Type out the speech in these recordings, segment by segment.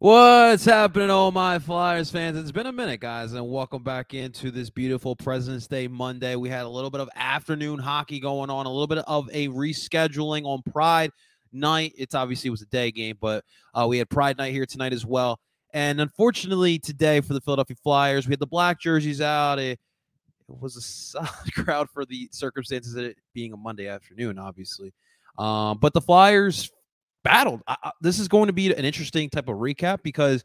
What's happening, all my Flyers fans? It's been a minute, guys, and welcome back into this beautiful President's Day Monday. We had a little bit of afternoon hockey going on, a little bit of a rescheduling on Pride Night. It's obviously was a day game, but we had Pride Night here tonight as well. And unfortunately, today for the Philadelphia Flyers, we had the black jerseys out. It was a solid crowd for the circumstances of it being a Monday afternoon, obviously. But the Flyers battled. This is going to be an interesting type of recap because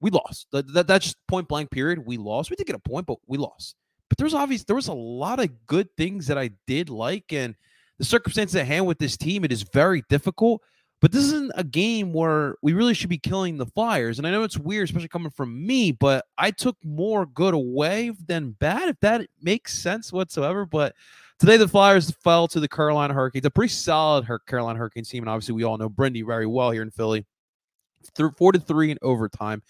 we lost. That's just point blank period. We lost. We did get a point, but we lost. But there was a lot of good things that I did like, and the circumstances at hand with this team, it is very difficult. But this isn't a game where we really should be killing the Flyers. And I know it's weird, especially coming from me, but I took more good away than bad, if that makes sense whatsoever. But today the Flyers fell to the Carolina Hurricanes, a pretty solid Carolina Hurricanes team. And obviously we all know Brindy very well here in Philly. 4-3 in overtime.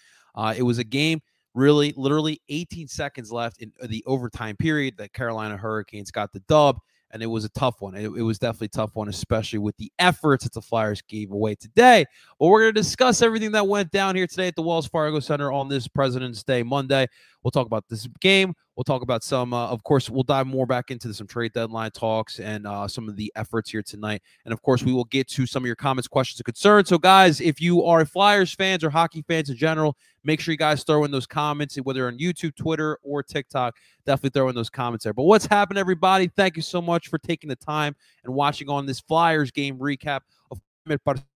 It was a game, really, literally 18 seconds left in the overtime period that Carolina Hurricanes got the dub. And it was a tough one. It was definitely a tough one, especially with the efforts that the Flyers gave away today. But we're going to discuss everything that went down here today at the Wells Fargo Center on this President's Day Monday. We'll talk about this game. We'll talk about some, of course, we'll dive more back into some trade deadline talks and some of the efforts here tonight. And, of course, we will get to some of your comments, questions, and concerns. So, guys, if you are Flyers fans or hockey fans in general, make sure you guys throw in those comments, whether on YouTube, Twitter, or TikTok. Definitely throw in those comments there. But what's happened, everybody? Thank you so much for taking the time and watching on this Flyers game recap of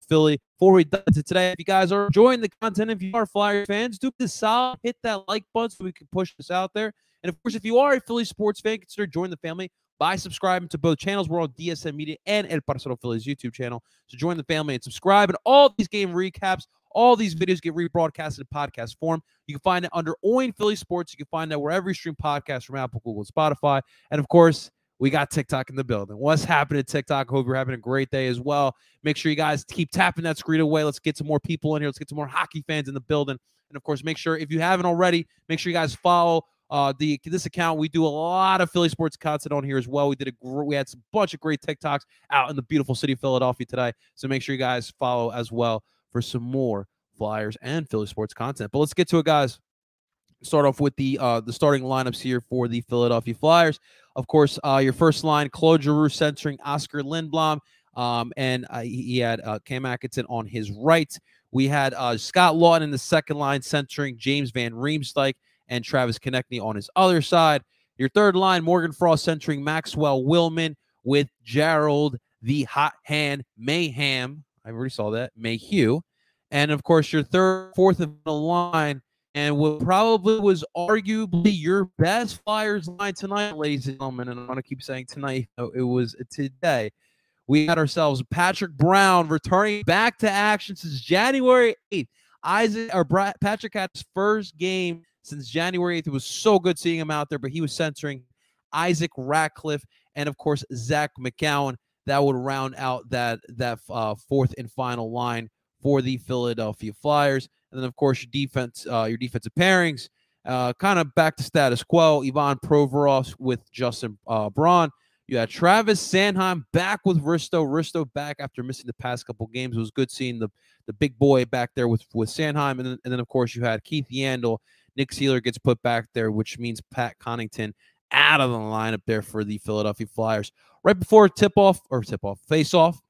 Philly. Before we dive into today, if you guys are enjoying the content, if you are Flyers fans, do this solid, hit that like button so we can push this out there. And, of course, if you are a Philly sports fan, consider joining the family by subscribing to both channels. We're on DSM Media and El Paso Philly's YouTube channel. So join the family and subscribe. And all these game recaps, all these videos get rebroadcast in podcast form. You can find it under OiN Philly Sports. You can find that wherever you stream podcasts from Apple, Google, and Spotify. And, of course, we got TikTok in the building. What's happening at TikTok? Hope you're having a great day as well. Make sure you guys keep tapping that screen away. Let's get some more people in here. Let's get some more hockey fans in the building. And, of course, make sure, if you haven't already, make sure you guys follow this account. We do a lot of Philly sports content on here as well. We had a bunch of great TikToks out in the beautiful city of Philadelphia today. So make sure you guys follow as well for some more Flyers and Philly sports content. But let's get to it, guys. Start off with the starting lineups here for the Philadelphia Flyers. Of course, your first line, Claude Giroux centering Oscar Lindblom, and he had Cam Atkinson on his right. We had Scott Laughton in the second line centering James Van Riemsdyk and Travis Konecny on his other side. Your third line, Morgan Frost centering Maxwell Willman with Gerald the Hot Hand Mayhew. I already saw that, Mayhew. And, of course, your fourth of the line, and what probably was arguably your best Flyers line tonight, ladies and gentlemen, and I'm going to keep saying tonight, it was today. We had ourselves Patrick Brown returning back to action since January 8th. Patrick had his first game since January 8th. It was so good seeing him out there, but he was centering Isaac Ratcliffe and, of course, Zach MacEwen. That would round out that fourth and final line for the Philadelphia Flyers. And then, of course, your defensive pairings, kind of back to status quo. Ivan Provorov with Justin Braun. You had Travis Sanheim back with Risto. Risto back after missing the past couple games. It was good seeing the big boy back there with Sanheim. And then, of course, you had Keith Yandel. Nick Seeler gets put back there, which means Pat Connington out of the lineup there for the Philadelphia Flyers. Right before face-off,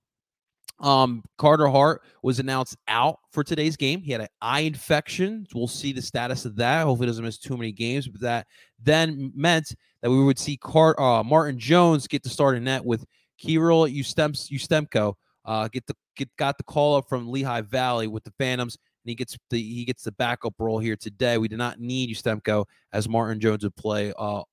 Carter Hart was announced out for today's game. He had an eye infection. We'll see the status of that. Hopefully, doesn't miss too many games. But that then meant that we would see Martin Jones get the start in net with Kirill Ustimenko got the call up from Lehigh Valley with the Phantoms, and he gets the backup role here today. We did not need Ustimenko as Martin Jones would play all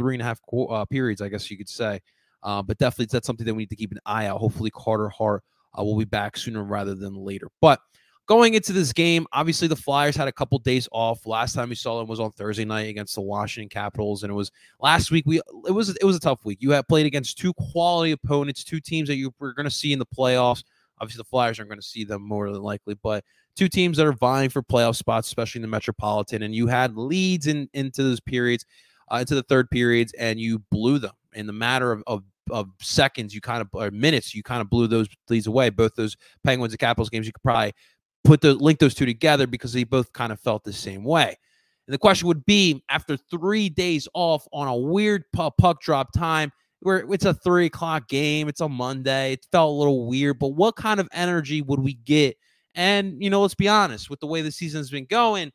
3.5 periods, I guess you could say. But definitely, that's something that we need to keep an eye out. Hopefully, Carter Hart will be back sooner rather than later. But going into this game, obviously, the Flyers had a couple days off. Last time we saw them was on Thursday night against the Washington Capitals, and it was last week. It was a tough week. You had played against two quality opponents, two teams that you were going to see in the playoffs. Obviously, the Flyers aren't going to see them more than likely, but two teams that are vying for playoff spots, especially in the Metropolitan. And you had leads into those periods, into the third periods, and you blew them in the matter of seconds, or minutes, you kind of blew those leads away. Both those Penguins and Capitals games, you could probably link those two together because they both kind of felt the same way. And the question would be, after 3 days off on a weird puck drop time, where it's a 3 o'clock game, it's a Monday, it felt a little weird, but what kind of energy would we get? And, you know, let's be honest, with the way the season's been going,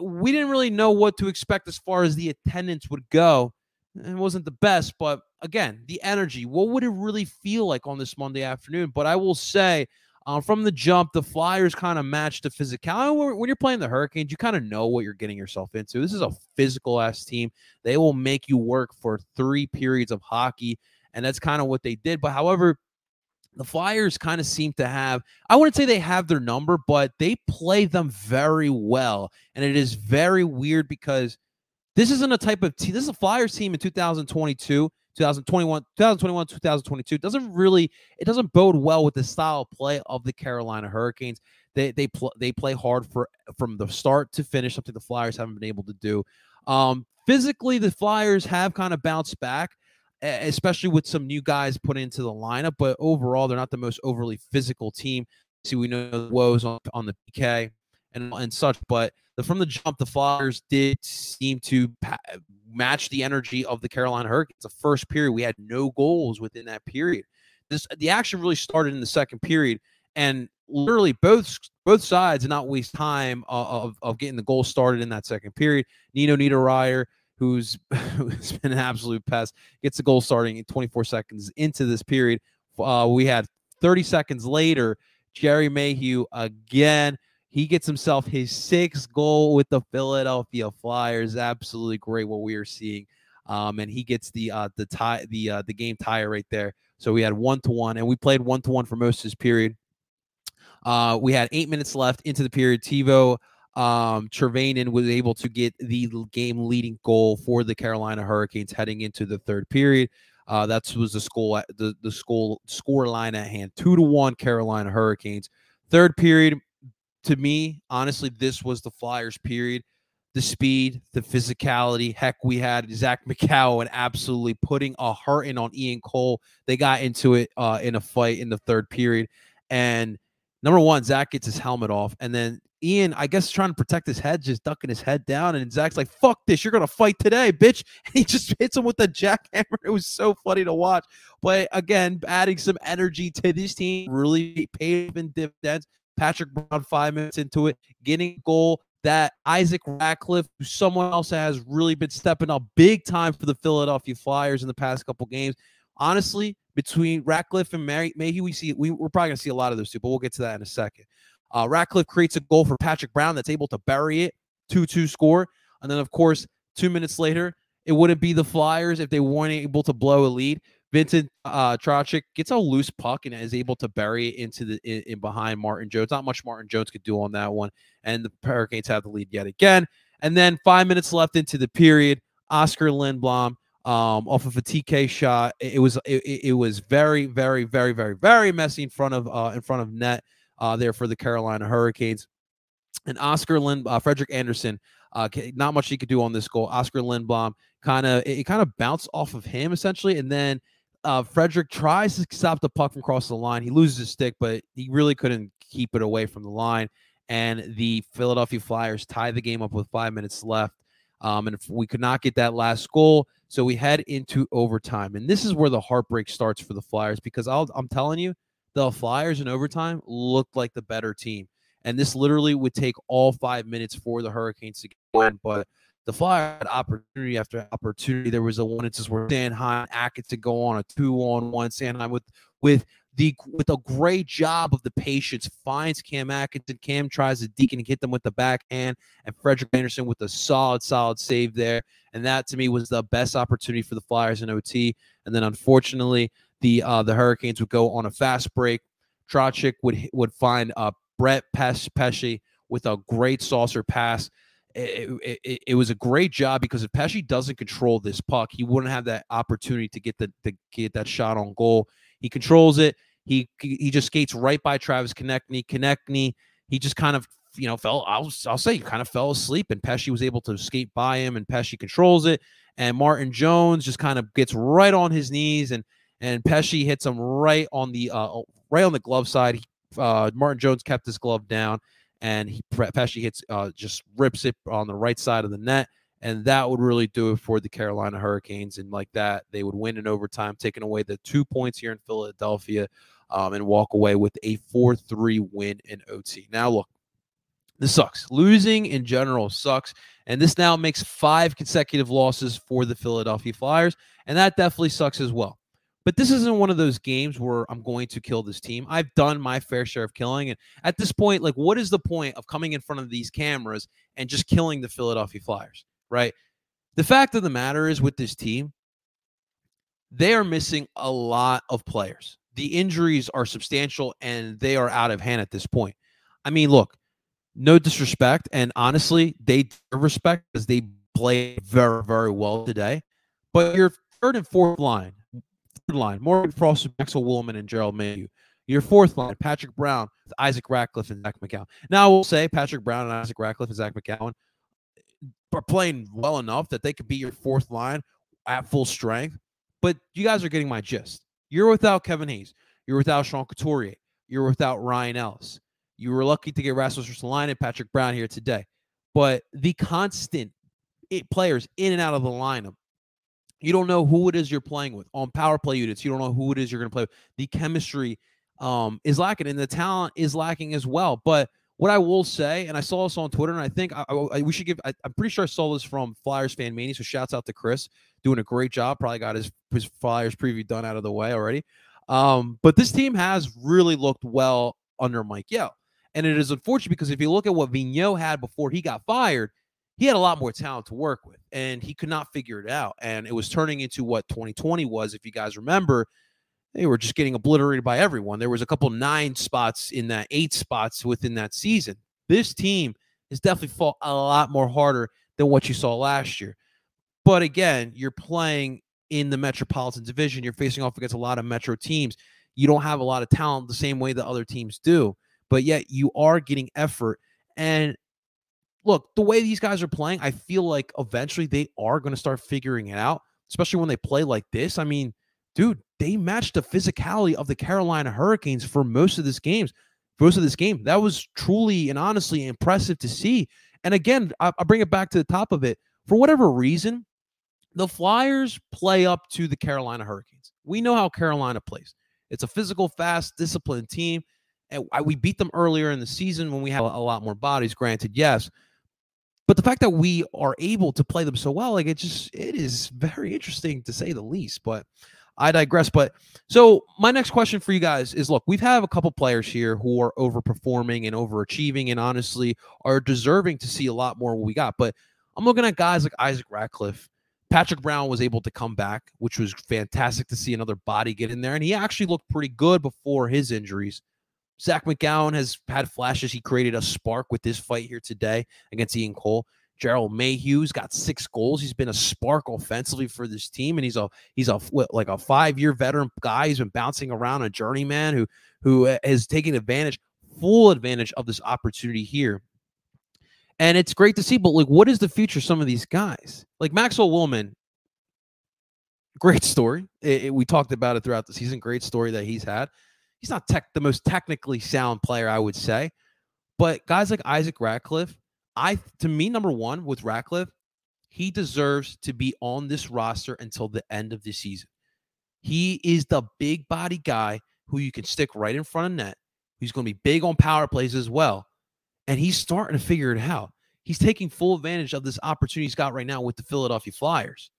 we didn't really know what to expect as far as the attendance would go. It wasn't the best, but again, the energy, what would it really feel like on this Monday afternoon? But I will say, from the jump, the Flyers kind of matched the physicality. When you're playing the Hurricanes, you kind of know what you're getting yourself into. This is a physical-ass team. They will make you work for 3 periods of hockey, and that's kind of what they did. But however, the Flyers kind of seem to have, I wouldn't say they have their number, but they play them very well. And it is very weird because this isn't a type of team. This is a Flyers team in 2022, 2021, 2022. It doesn't bode well with the style of play of the Carolina Hurricanes. They play hard from the start to finish, something the Flyers haven't been able to do. Physically, the Flyers have kind of bounced back, especially with some new guys put into the lineup. But overall, they're not the most overly physical team. See, we know the woes on the PK and such. But from the jump, the Flyers did seem to match the energy of the Carolina Hurricanes. The first period, we had no goals within that period. The action really started in the second period. And literally both sides did not waste time of getting the goal started in that second period. Nino Niederreiter, who's been an absolute pest, gets the goal starting in 24 seconds into this period. We had 30 seconds later, Gerald Mayhew again. He gets himself his 6th goal with the Philadelphia Flyers. Absolutely great what we are seeing. And he gets the game tie right there. So we had 1-1, and we played 1-1 for most of this period. We had 8 minutes left into the period. Tivo Trevainen was able to get the game-leading goal for the Carolina Hurricanes heading into the third period. That was the score line at hand, 2-1 Carolina Hurricanes. Third period, to me, honestly, this was the Flyers' period. The speed, the physicality. Heck, we had Zach MacEwen absolutely putting a hurting on Ian Cole. They got into it in a fight in the third period, and number one, Zach gets his helmet off, and then Ian, I guess, trying to protect his head, just ducking his head down, and Zach's like, fuck this, you're going to fight today, bitch, and he just hits him with a jackhammer. It was so funny to watch, but again, adding some energy to this team really paid in dividends. Patrick Brown, 5 minutes into it, getting a goal that Isaac Ratcliffe, who's someone else that has really been stepping up big time for the Philadelphia Flyers in the past couple games. Honestly, between Ratcliffe and Mayhew, we're probably going to see a lot of those two, but we'll get to that in a second. Ratcliffe creates a goal for Patrick Brown that's able to bury it, 2-2 score. And then, of course, 2 minutes later, it wouldn't be the Flyers if they weren't able to blow a lead. Vincent Trocheck gets a loose puck and is able to bury it into in behind Martin Jones. Not much Martin Jones could do on that one. And the Hurricanes have the lead yet again. And then 5 minutes left into the period, Oscar Lindblom, off of a TK shot. It was very, very, very, very, very messy in front of net there for the Carolina Hurricanes. And Frederick Anderson, not much he could do on this goal. Oscar Lindblom kind of bounced off of him essentially, and then Frederick tries to stop the puck from crossing the line. He loses his stick, but he really couldn't keep it away from the line. And the Philadelphia Flyers tie the game up with 5 minutes left. And if we could not get that last goal, so we head into overtime. And this is where the heartbreak starts for the Flyers, because I'm telling you, the Flyers in overtime looked like the better team. And this literally would take all 5 minutes for the Hurricanes to win. But the Flyers had opportunity after opportunity. There was one instance where Sanheim, Atkinson go on a 2-on-1. Sanheim with a great job of the patience finds Cam Atkinson. Cam tries to deke and hit them with the backhand, and Frederick Anderson with a solid save there. And that, to me, was the best opportunity for the Flyers in OT. And then, unfortunately, the Hurricanes would go on a fast break. Trocheck would find Brett Pesce with a great saucer pass. It was a great job, because if Pesce doesn't control this puck, he wouldn't have that opportunity to get that shot on goal. He controls it. He just skates right by Travis Konecny. He just kind of, you know, kind of fell asleep, and Pesce was able to skate by him, and Pesce controls it. And Martin Jones just kind of gets right on his knees, and Pesce hits him right on the glove side. Martin Jones kept his glove down, and Pesce hits, just rips it on the right side of the net, and that would really do it for the Carolina Hurricanes. And like that, they would win in overtime, taking away the 2 points here in Philadelphia, and walk away with a 4-3 win in OT. Now, look, this sucks. Losing in general sucks, and this now makes 5 consecutive losses for the Philadelphia Flyers, and that definitely sucks as well. But this isn't one of those games where I'm going to kill this team. I've done my fair share of killing, and at this point, like, what is the point of coming in front of these cameras and just killing the Philadelphia Flyers, right? The fact of the matter is, with this team, they are missing a lot of players. The injuries are substantial, and they are out of hand at this point. I mean, look, no disrespect, and honestly, they deserve respect because they played very, very well today. But your third and fourth line, Morgan Frost, Maxwell Willman, and Gerald Mayhew. Your fourth line, Patrick Brown, Isaac Ratcliffe, and Zach MacEwen. Now, I will say Patrick Brown and Isaac Ratcliffe and Zach MacEwen are playing well enough that they could be your fourth line at full strength, but you guys are getting my gist. You're without Kevin Hayes. You're without Sean Couturier. You're without Ryan Ellis. You were lucky to get Rasmus Ristolainen and Patrick Brown here today, but the constant players in and out of the lineup, you don't know who it is you're playing with. On power play units, you don't know who it is you're going to play with. The chemistry is lacking, and the talent is lacking as well. But what I will say, and I saw this on Twitter, and I think we should give – I'm pretty sure I saw this from Flyers Fan Mania, so shouts out to Chris, doing a great job. Probably got his Flyers preview done out of the way already. But this team has really looked well under Mike Yeo. And it is unfortunate because if you look at what Vigneault had before he got fired, he had a lot more talent to work with, and he could not figure it out. And it was turning into what 2020 was. If you guys remember, they were just getting obliterated by everyone. There was a couple 9 spots in that 8 spots within that season. This team has definitely fought a lot more harder than what you saw last year. But again, you're playing in the Metropolitan Division. You're facing off against a lot of Metro teams. You don't have a lot of talent the same way the other teams do, but yet you are getting effort. And look, the way these guys are playing, I feel like eventually they are going to start figuring it out, especially when they play like this. I mean, dude, they matched the physicality of the Carolina Hurricanes for most of this game. That was truly and honestly impressive to see. And again, I bring it back to the top of it. For whatever reason, the Flyers play up to the Carolina Hurricanes. We know how Carolina plays. It's a physical, fast, disciplined team. And we beat them earlier in the season when we had a lot more bodies, granted, yes. But the fact that we are able to play them so well, like, it is very interesting to say the least. But I digress. But so my next question for you guys is, look, we've had a couple players here who are overperforming and overachieving and honestly are deserving to see a lot more what we got. But I'm looking at guys like Isaac Ratcliffe. Patrick Brown was able to come back, which was fantastic to see another body get in there. And he actually looked pretty good before his injuries. Zach MacEwen has had flashes. He created a spark with his fight here today against Ian Cole. Gerald Mayhew's got 6 goals. He's been a spark offensively for this team, and he's a 5-year veteran guy. He's been bouncing around, a journeyman who has taken full advantage of this opportunity here. And it's great to see, but like, what is the future of some of these guys? Like Maxwell Willman, great story. We talked about it throughout the season. Great story that he's had. He's not the most technically sound player, I would say. But guys like Isaac Ratcliffe, to me, number one, with Ratcliffe, he deserves to be on this roster until the end of the season. He is the big body guy who you can stick right in front of net. He's going to be big on power plays as well. And he's starting to figure it out. He's taking full advantage of this opportunity he's got right now with the Philadelphia Flyers.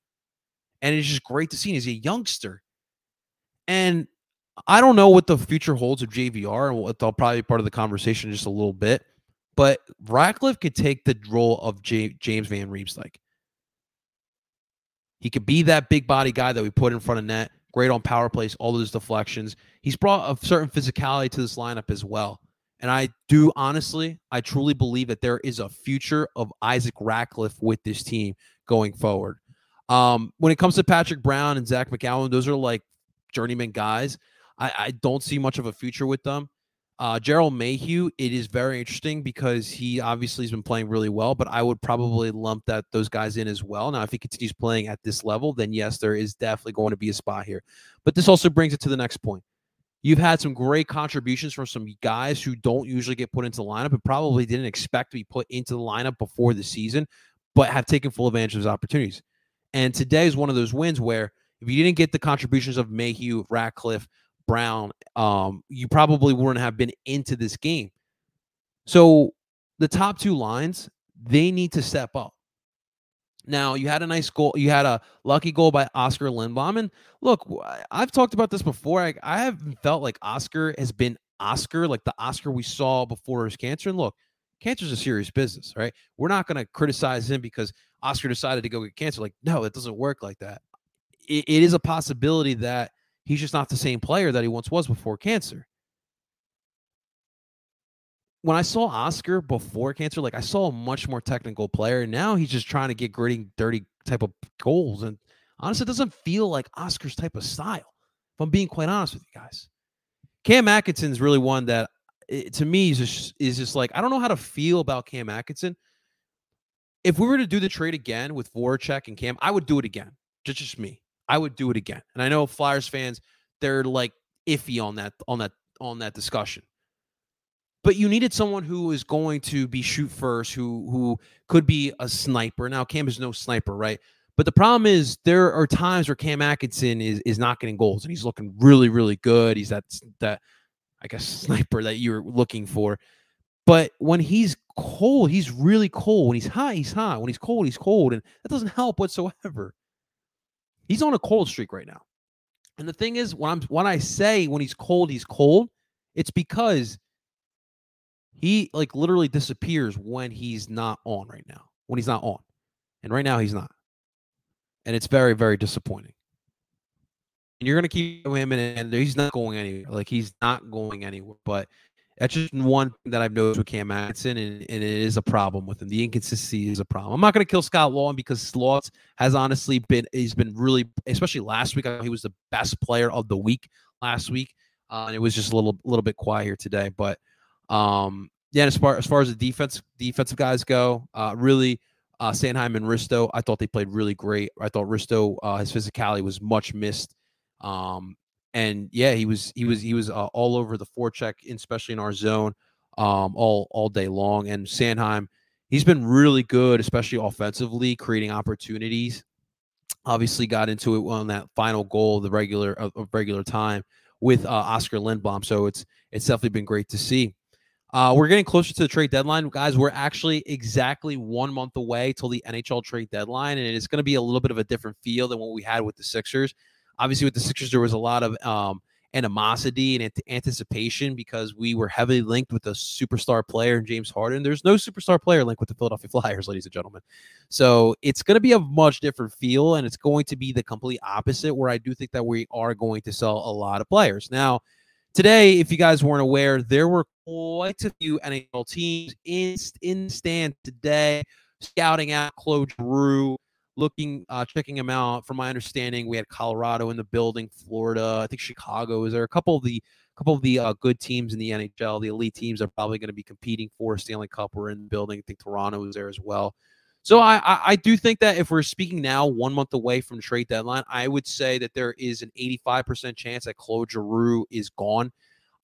And it's just great to see. He's a youngster. And I don't know what the future holds of JVR. It'll probably be part of the conversation in just a little bit. But Ratcliffe could take the role of James Van Riemsdyk. He could be that big body guy that we put in front of net. Great on power plays, all those deflections. He's brought a certain physicality to this lineup as well. And I truly believe that there is a future of Isaac Ratcliffe with this team going forward. When it comes to Patrick Brown and Zach MacEwen, those are like journeyman guys. I don't see much of a future with them. Gerald Mayhew, it is very interesting because he obviously has been playing really well, but I would probably lump those guys in as well. Now, if he continues playing at this level, then yes, there is definitely going to be a spot here. But this also brings it to the next point. You've had some great contributions from some guys who don't usually get put into the lineup and probably didn't expect to be put into the lineup before the season, but have taken full advantage of those opportunities. And today is one of those wins where if you didn't get the contributions of Mayhew, Ratcliffe, Brown, you probably wouldn't have been into this game. So the top two lines, they need to step up. Now, you had a nice goal. You had a lucky goal by Oscar Lindblom. And look, I've talked about this before. I haven't felt like Oscar has been Oscar, like the Oscar we saw before his cancer. And look, cancer's a serious business, right? We're not going to criticize him because Oscar decided to go get cancer. Like, no, it doesn't work like that. It is a possibility that he's just not the same player that he once was before cancer. When I saw Oscar before cancer, like I saw a much more technical player. And now he's just trying to get gritty, dirty type of goals. And honestly, it doesn't feel like Oscar's type of style, if I'm being quite honest with you guys. Cam Atkinson's really one that, to me, is just like, I don't know how to feel about Cam Atkinson. If we were to do the trade again with Voracek and Cam, I would do it again. Just me. I would do it again. And I know Flyers fans, they're like iffy on that discussion. But you needed someone who is going to be shoot first, who could be a sniper. Now, Cam is no sniper, right? But the problem is there are times where Cam Atkinson is not getting goals, and he's looking really, really good. He's that I guess, sniper that you're looking for. But when he's cold, he's really cold. When he's hot, he's hot. When he's cold, he's cold. And that doesn't help whatsoever. He's on a cold streak right now. And the thing is, when I say when he's cold, it's because he like literally disappears when he's not on right now, when he's not on. And right now he's not. And it's very, very disappointing. And you're going to keep him in and he's not going anywhere. Like he's not going anywhere. But that's just one thing that I've noticed with Cam Atkinson, and it is a problem with him. The inconsistency is a problem. I'm not going to kill Scott Laughton because Sloth has honestly been really, especially last week, he was the best player of the week last week. And it was just a little bit quiet here today. But yeah, as far as the defensive guys go, really Sanheim and Risto, I thought they played really great. I thought Risto, his physicality was much missed. And yeah, he was all over the forecheck, especially in our zone, all day long. And Sanheim, he's been really good, especially offensively, creating opportunities. Obviously, got into it on that final goal, the regular time with Oscar Lindblom. So it's definitely been great to see. We're getting closer to the trade deadline, guys. We're actually exactly 1 month away till the NHL trade deadline, and it's going to be a little bit of a different feel than what we had with the Sixers. Obviously, with the Sixers, there was a lot of animosity and anticipation because we were heavily linked with a superstar player, James Harden. There's no superstar player linked with the Philadelphia Flyers, ladies and gentlemen. So it's going to be a much different feel, and it's going to be the complete opposite, where I do think that we are going to sell a lot of players. Now, today, if you guys weren't aware, there were quite a few NHL teams in stand today, scouting out Claude Giroux, checking him out. From my understanding, we had Colorado in the building, Florida. I think Chicago was there. A couple of the good teams in the NHL, the elite teams, are probably going to be competing for Stanley Cup. We're in the building. I think Toronto was there as well. So I do think that if we're speaking now, 1 month away from the trade deadline, I would say that there is an 85% chance that Claude Giroux is gone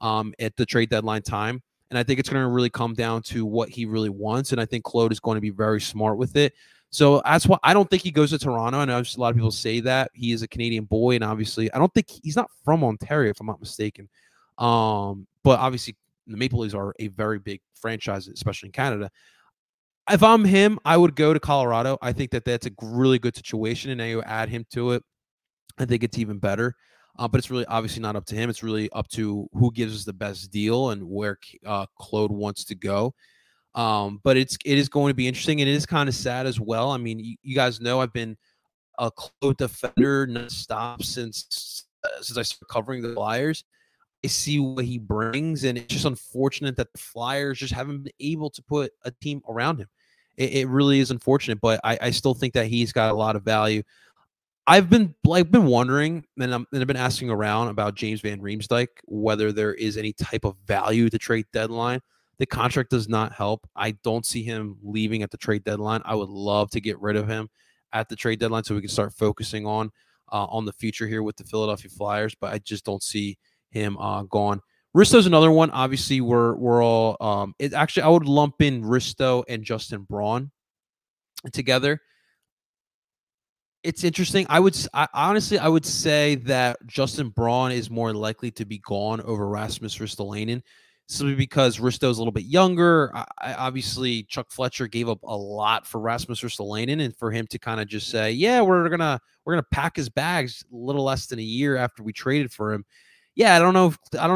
at the trade deadline time. And I think it's going to really come down to what he really wants. And I think Claude is going to be very smart with it. So that's why I don't think he goes to Toronto. I know a lot of people say that. He is a Canadian boy. And obviously, I don't think he's not from Ontario, if I'm not mistaken. But obviously, the Maple Leafs are a very big franchise, especially in Canada. If I'm him, I would go to Colorado. I think that that's a really good situation, and now you add him to it, I think it's even better. But it's really obviously not up to him. It's really up to who gives us the best deal and where Claude wants to go. But it is going to be interesting, and it is kind of sad as well. I mean, you guys know I've been a Claude defender nonstop since I started covering the Flyers. I see what he brings, and it's just unfortunate that the Flyers just haven't been able to put a team around him. It really is unfortunate, but I still think that he's got a lot of value. I've been wondering, and I've been asking around about James Van Riemsdyk, whether there is any type of value to trade deadline. The contract does not help. I don't see him leaving at the trade deadline. I would love to get rid of him at the trade deadline so we can start focusing on the future here with the Philadelphia Flyers, but I just don't see him gone. Risto's another one. Obviously, we're all I would lump in Risto and Justin Braun together. It's interesting. I would say that Justin Braun is more likely to be gone over Rasmus Ristolainen, simply because Risto's a little bit younger. Obviously, Chuck Fletcher gave up a lot for Rasmus Ristolainen, and for him to kind of just say, "Yeah, we're gonna pack his bags," a little less than a year after we traded for him. Yeah, I don't know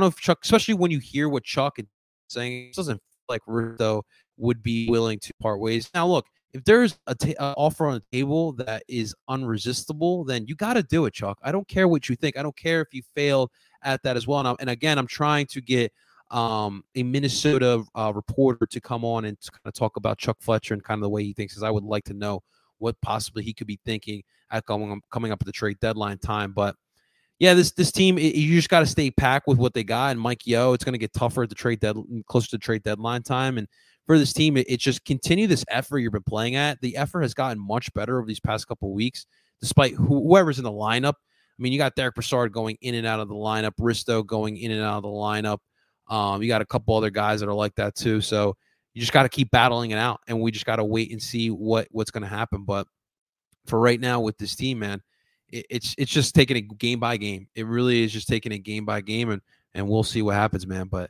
if Chuck, especially when you hear what Chuck is saying, it doesn't feel like Risto would be willing to part ways. Now, look, if there's an offer on the table that is unresistible, then you got to do it, Chuck. I don't care what you think. I don't care if you fail at that as well. And again, I'm trying to get a Minnesota reporter to come on and to kind of talk about Chuck Fletcher and kind of the way he thinks, because I would like to know what possibly he could be thinking at coming up at the trade deadline time. But yeah, this team, you just got to stay packed with what they got. And Mike Yeo, it's going to get tougher at the trade deadline, closer to the trade deadline time. And for this team, it's just continue this effort you've been playing at. The effort has gotten much better over these past couple of weeks, despite whoever's in the lineup. I mean, you got Derek Brassard going in and out of the lineup, Risto going in and out of the lineup. You got a couple other guys that are like that too. So you just got to keep battling it out, and we just got to wait and see what's going to happen. But for right now, with this team, man, it's just taking it game by game. It really is just taking it game by game, and we'll see what happens, man. But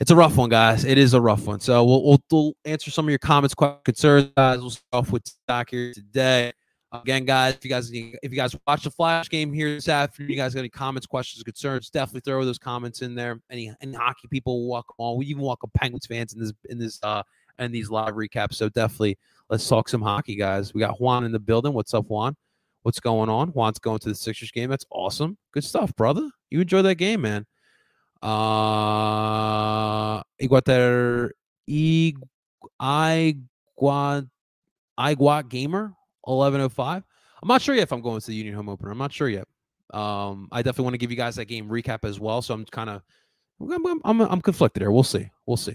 it's a rough one, guys. It is a rough one. So we'll answer some of your comments, questions, concerns, guys. We'll start off with stock here today. Again, guys, if you guys watch the Flash game here this afternoon, you guys got any comments, questions, concerns, definitely throw those comments in there. Any hockey people, welcome on. We even welcome Penguins fans in these live recaps. So definitely let's talk some hockey, guys. We got Juan in the building. What's up, Juan? What's going on? Juan's going to the Sixers game. That's awesome. Good stuff, brother. You enjoy that game, man. Iguat Gamer 1105. I'm not sure yet if I'm going to the Union Home Opener. I'm not sure yet. I definitely want to give you guys that game recap as well. So I'm conflicted here. We'll see. We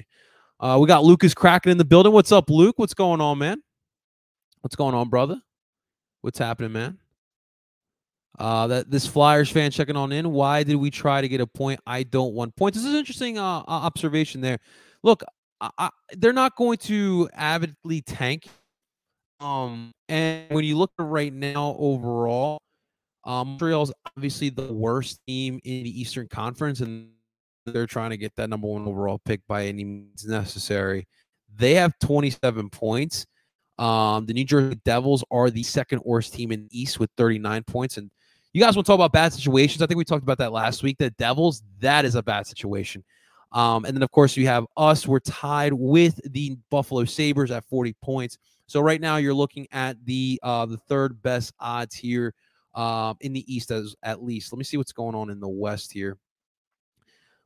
got Lucas Kraken in the building. What's up, Luke? What's going on, man? What's going on, brother? What's happening, man? This Flyers fan checking on in. Why did we try to get a point? I don't want points. This is an interesting observation there. Look, they're not going to avidly tank. And when you look at right now overall, Montreal's obviously the worst team in the Eastern Conference, and they're trying to get that number one overall pick by any means necessary. They have 27 points. The New Jersey Devils are the second worst team in the East with 39 points. And you guys want to talk about bad situations? I think we talked about that last week. The Devils, that is a bad situation. And then, of course, you have us. We're tied with the Buffalo Sabres at 40 points. So right now you're looking at the third best odds here in the East, at least. Let me see what's going on in the West here.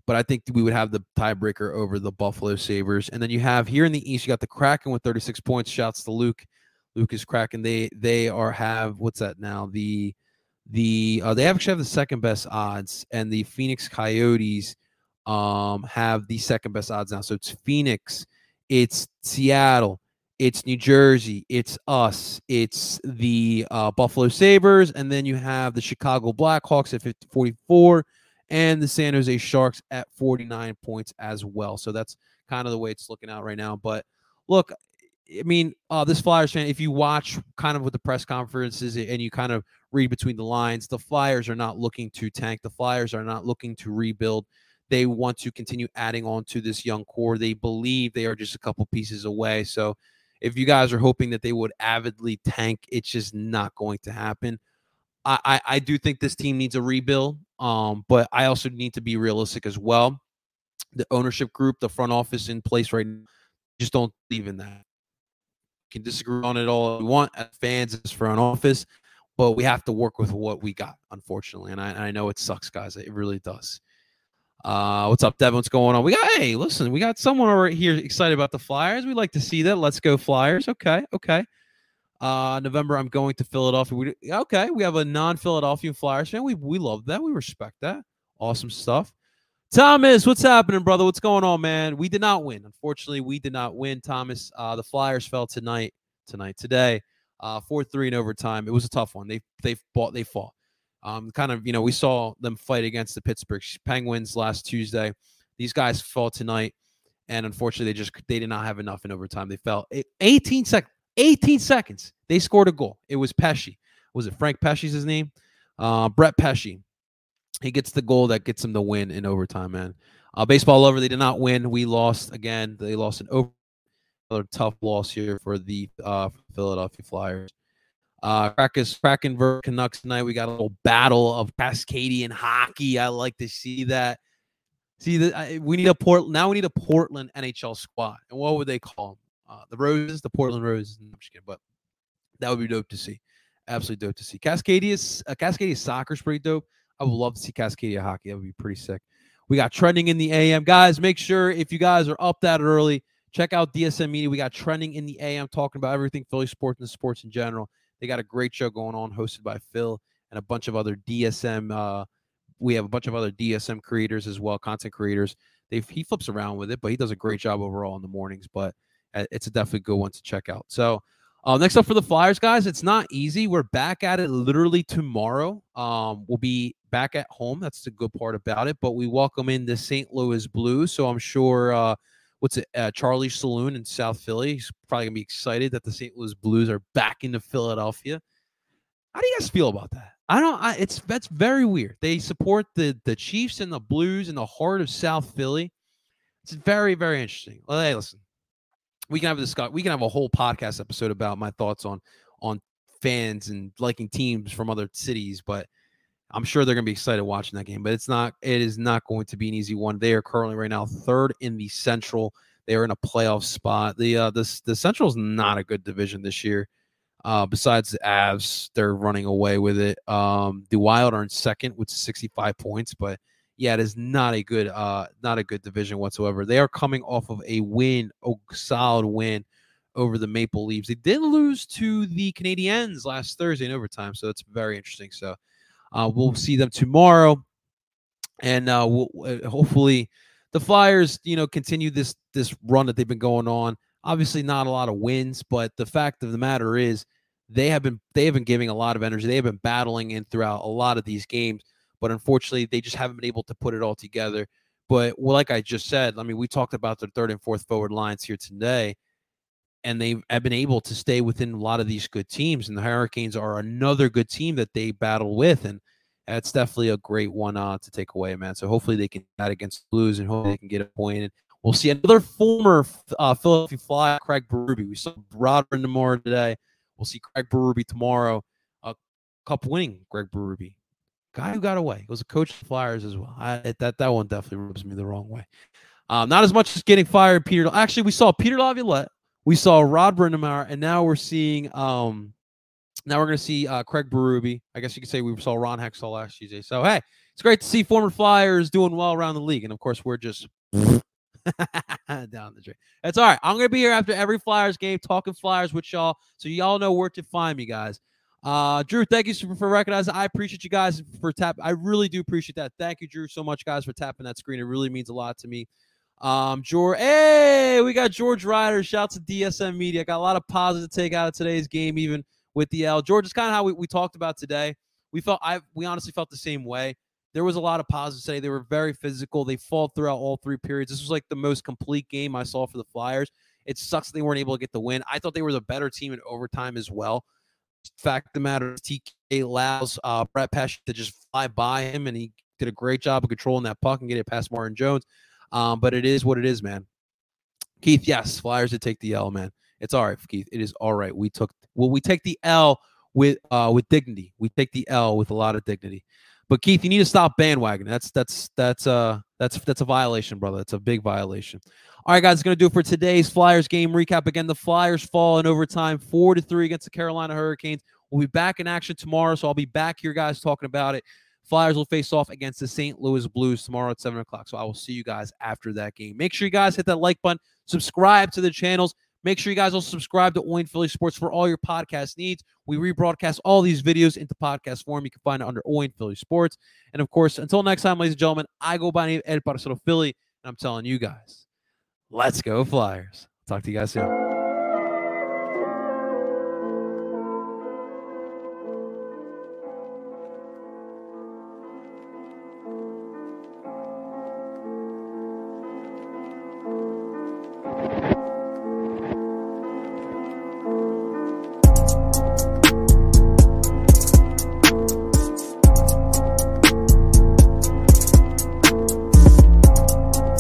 But I think we would have the tiebreaker over the Buffalo Sabres. And then you have here in the East, you got the Kraken with 36 points. Shouts to Luke. Lucas Kraken. They have what's that now? They actually have the second best odds, and the Phoenix Coyotes have the second best odds now. So it's Phoenix, it's Seattle, it's New Jersey, it's us, it's the Buffalo Sabres, and then you have the Chicago Blackhawks at 44. And the San Jose Sharks at 49 points as well. So that's kind of the way it's looking out right now. But look, I mean, this Flyers fan, if you watch kind of with the press conferences and you kind of read between the lines, the Flyers are not looking to tank. The Flyers are not looking to rebuild. They want to continue adding on to this young core. They believe they are just a couple pieces away. So if you guys are hoping that they would avidly tank, it's just not going to happen. I do think this team needs a rebuild, but I also need to be realistic as well. The ownership group, the front office in place right now, just don't believe in that. You can disagree on it all you want as fans, as front office, but we have to work with what we got, unfortunately. And I know it sucks, guys. It really does. What's up, Devin? What's going on? We got someone over here excited about the Flyers. We like to see that. Let's go Flyers. Okay. November, I'm going to Philadelphia. We have a non-Philadelphia Flyers fan. We love that. We respect that. Awesome stuff. Thomas, what's happening, brother? What's going on, man? We did not win. Unfortunately, we did not win, Thomas. The Flyers fell today, 4-3 in overtime. It was a tough one. They fought. Kind of, you know, we saw them fight against the Pittsburgh Penguins last Tuesday. These guys fought tonight, and unfortunately, they did not have enough in overtime. They fell 18 seconds. They scored a goal. It was Pesce. Was it Frank Pesce's his name? Brett Pesce. He gets the goal that gets him the win in overtime, man. Baseball over. They did not win. We lost again. They lost an overtime. Another tough loss here for the Philadelphia Flyers. Kraken versus Canucks tonight. We got a little battle of Cascadian hockey. I like to see that. See, we need a Portland NHL squad. And what would they call them? The Roses, the Portland Roses. I'm just kidding, but that would be dope to see. Absolutely dope to see. Cascadia soccer is pretty dope. I would love to see Cascadia hockey. That would be pretty sick. We got trending in the AM. Guys, make sure if you guys are up that early, check out DSM Media. We got trending in the AM talking about everything Philly sports and sports in general. They got a great show going on hosted by Phil and a bunch of other DSM. We have a bunch of other DSM creators as well, content creators. He flips around with it, but he does a great job overall in the mornings. But it's a definitely good one to check out. So next up for the Flyers, guys, it's not easy. We're back at it literally tomorrow. We'll be back at home. That's the good part about it. But we welcome in the St. Louis Blues. So I'm sure Charlie's Saloon in South Philly. He's probably going to be excited that the St. Louis Blues are back into Philadelphia. How do you guys feel about that? That's very weird. They support the Chiefs and the Blues in the heart of South Philly. It's very, very interesting. Well, hey, listen, we can have a whole podcast episode about my thoughts on fans and liking teams from other cities, but I'm sure they're going to be excited watching that game, but it is not going to be an easy one. They are currently right now third in the Central. They are in a playoff spot. The Central is not a good division this year. Besides the Avs, they're running away with it. The Wild are in second with 65 points, but yeah, it is not a good division whatsoever. They are coming off of a solid win over the Maple Leafs. They did lose to the Canadiens last Thursday in overtime, so it's very interesting. So. We'll see them tomorrow, and hopefully the Flyers, continue this run that they've been going on. Obviously, not a lot of wins, but the fact of the matter is they have been giving a lot of energy. They have been battling in throughout a lot of these games, but unfortunately, they just haven't been able to put it all together. But like I just said, I mean, we talked about their third and fourth forward lines here today, and they have been able to stay within a lot of these good teams. And the Hurricanes are another good team that they battle with. And that's definitely a great one to take away, man. So hopefully they can get against the Blues and hopefully they can get a point. And we'll see another former Philadelphia Flyer, Craig Berube. We saw Rod Brind'Amour today. We'll see Craig Berube tomorrow. Cup winning Craig Berube. Guy who got away. It was a coach of the Flyers as well. That one definitely rubs me the wrong way. Not as much as getting fired, Peter. Actually, we saw Peter Laviolette. We saw Rod Brind'Amour, and now we're seeing. Now we're going to see Craig Berube. I guess you could say we saw Ron Hextall last Tuesday. So hey, it's great to see former Flyers doing well around the league, and of course we're just down the drain. That's all right. I'm going to be here after every Flyers game, talking Flyers with y'all, so y'all know where to find me, guys. Drew, thank you for recognizing. I appreciate you guys for tapping. I really do appreciate that. Thank you, Drew, so much, guys, for tapping that screen. It really means a lot to me. George, hey, we got George Ryder. Shout out to DSM Media. Got a lot of positive take out of today's game, even with the L. George, it's kind of how we talked about today. We honestly felt the same way. There was a lot of positives today. They were very physical. They fought throughout all three periods. This was like the most complete game I saw for the Flyers. It sucks they weren't able to get the win. I thought they were the better team in overtime as well. Fact of the matter, TK allows Brett Pesce to just fly by him, and he did a great job of controlling that puck and get it past Martin Jones. But it is what it is, man. Keith, yes, Flyers did take the L, man. It's all right, Keith. It is all right. We take the L with dignity. We take the L with a lot of dignity. But Keith, you need to stop bandwagoning. That's a violation, brother. That's a big violation. All right, guys, it's gonna do it for today's Flyers game recap. Again, the Flyers fall in overtime 4-3 against the Carolina Hurricanes. We'll be back in action tomorrow, so I'll be back here, guys, talking about it. Flyers will face off against the St. Louis Blues tomorrow at 7 o'clock. So I will see you guys after that game. Make sure you guys hit that like button. Subscribe to the channels. Make sure you guys also subscribe to OiN Philly Sports for all your podcast needs. We rebroadcast all these videos into podcast form. You can find it under OiN Philly Sports. And, of course, until next time, ladies and gentlemen, I go by the name Ed Parcero Philly, and I'm telling you guys, let's go Flyers. Talk to you guys soon.